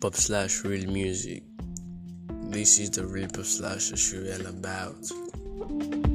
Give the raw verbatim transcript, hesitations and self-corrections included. Pop slash real music. This is the real pop slash issue and about.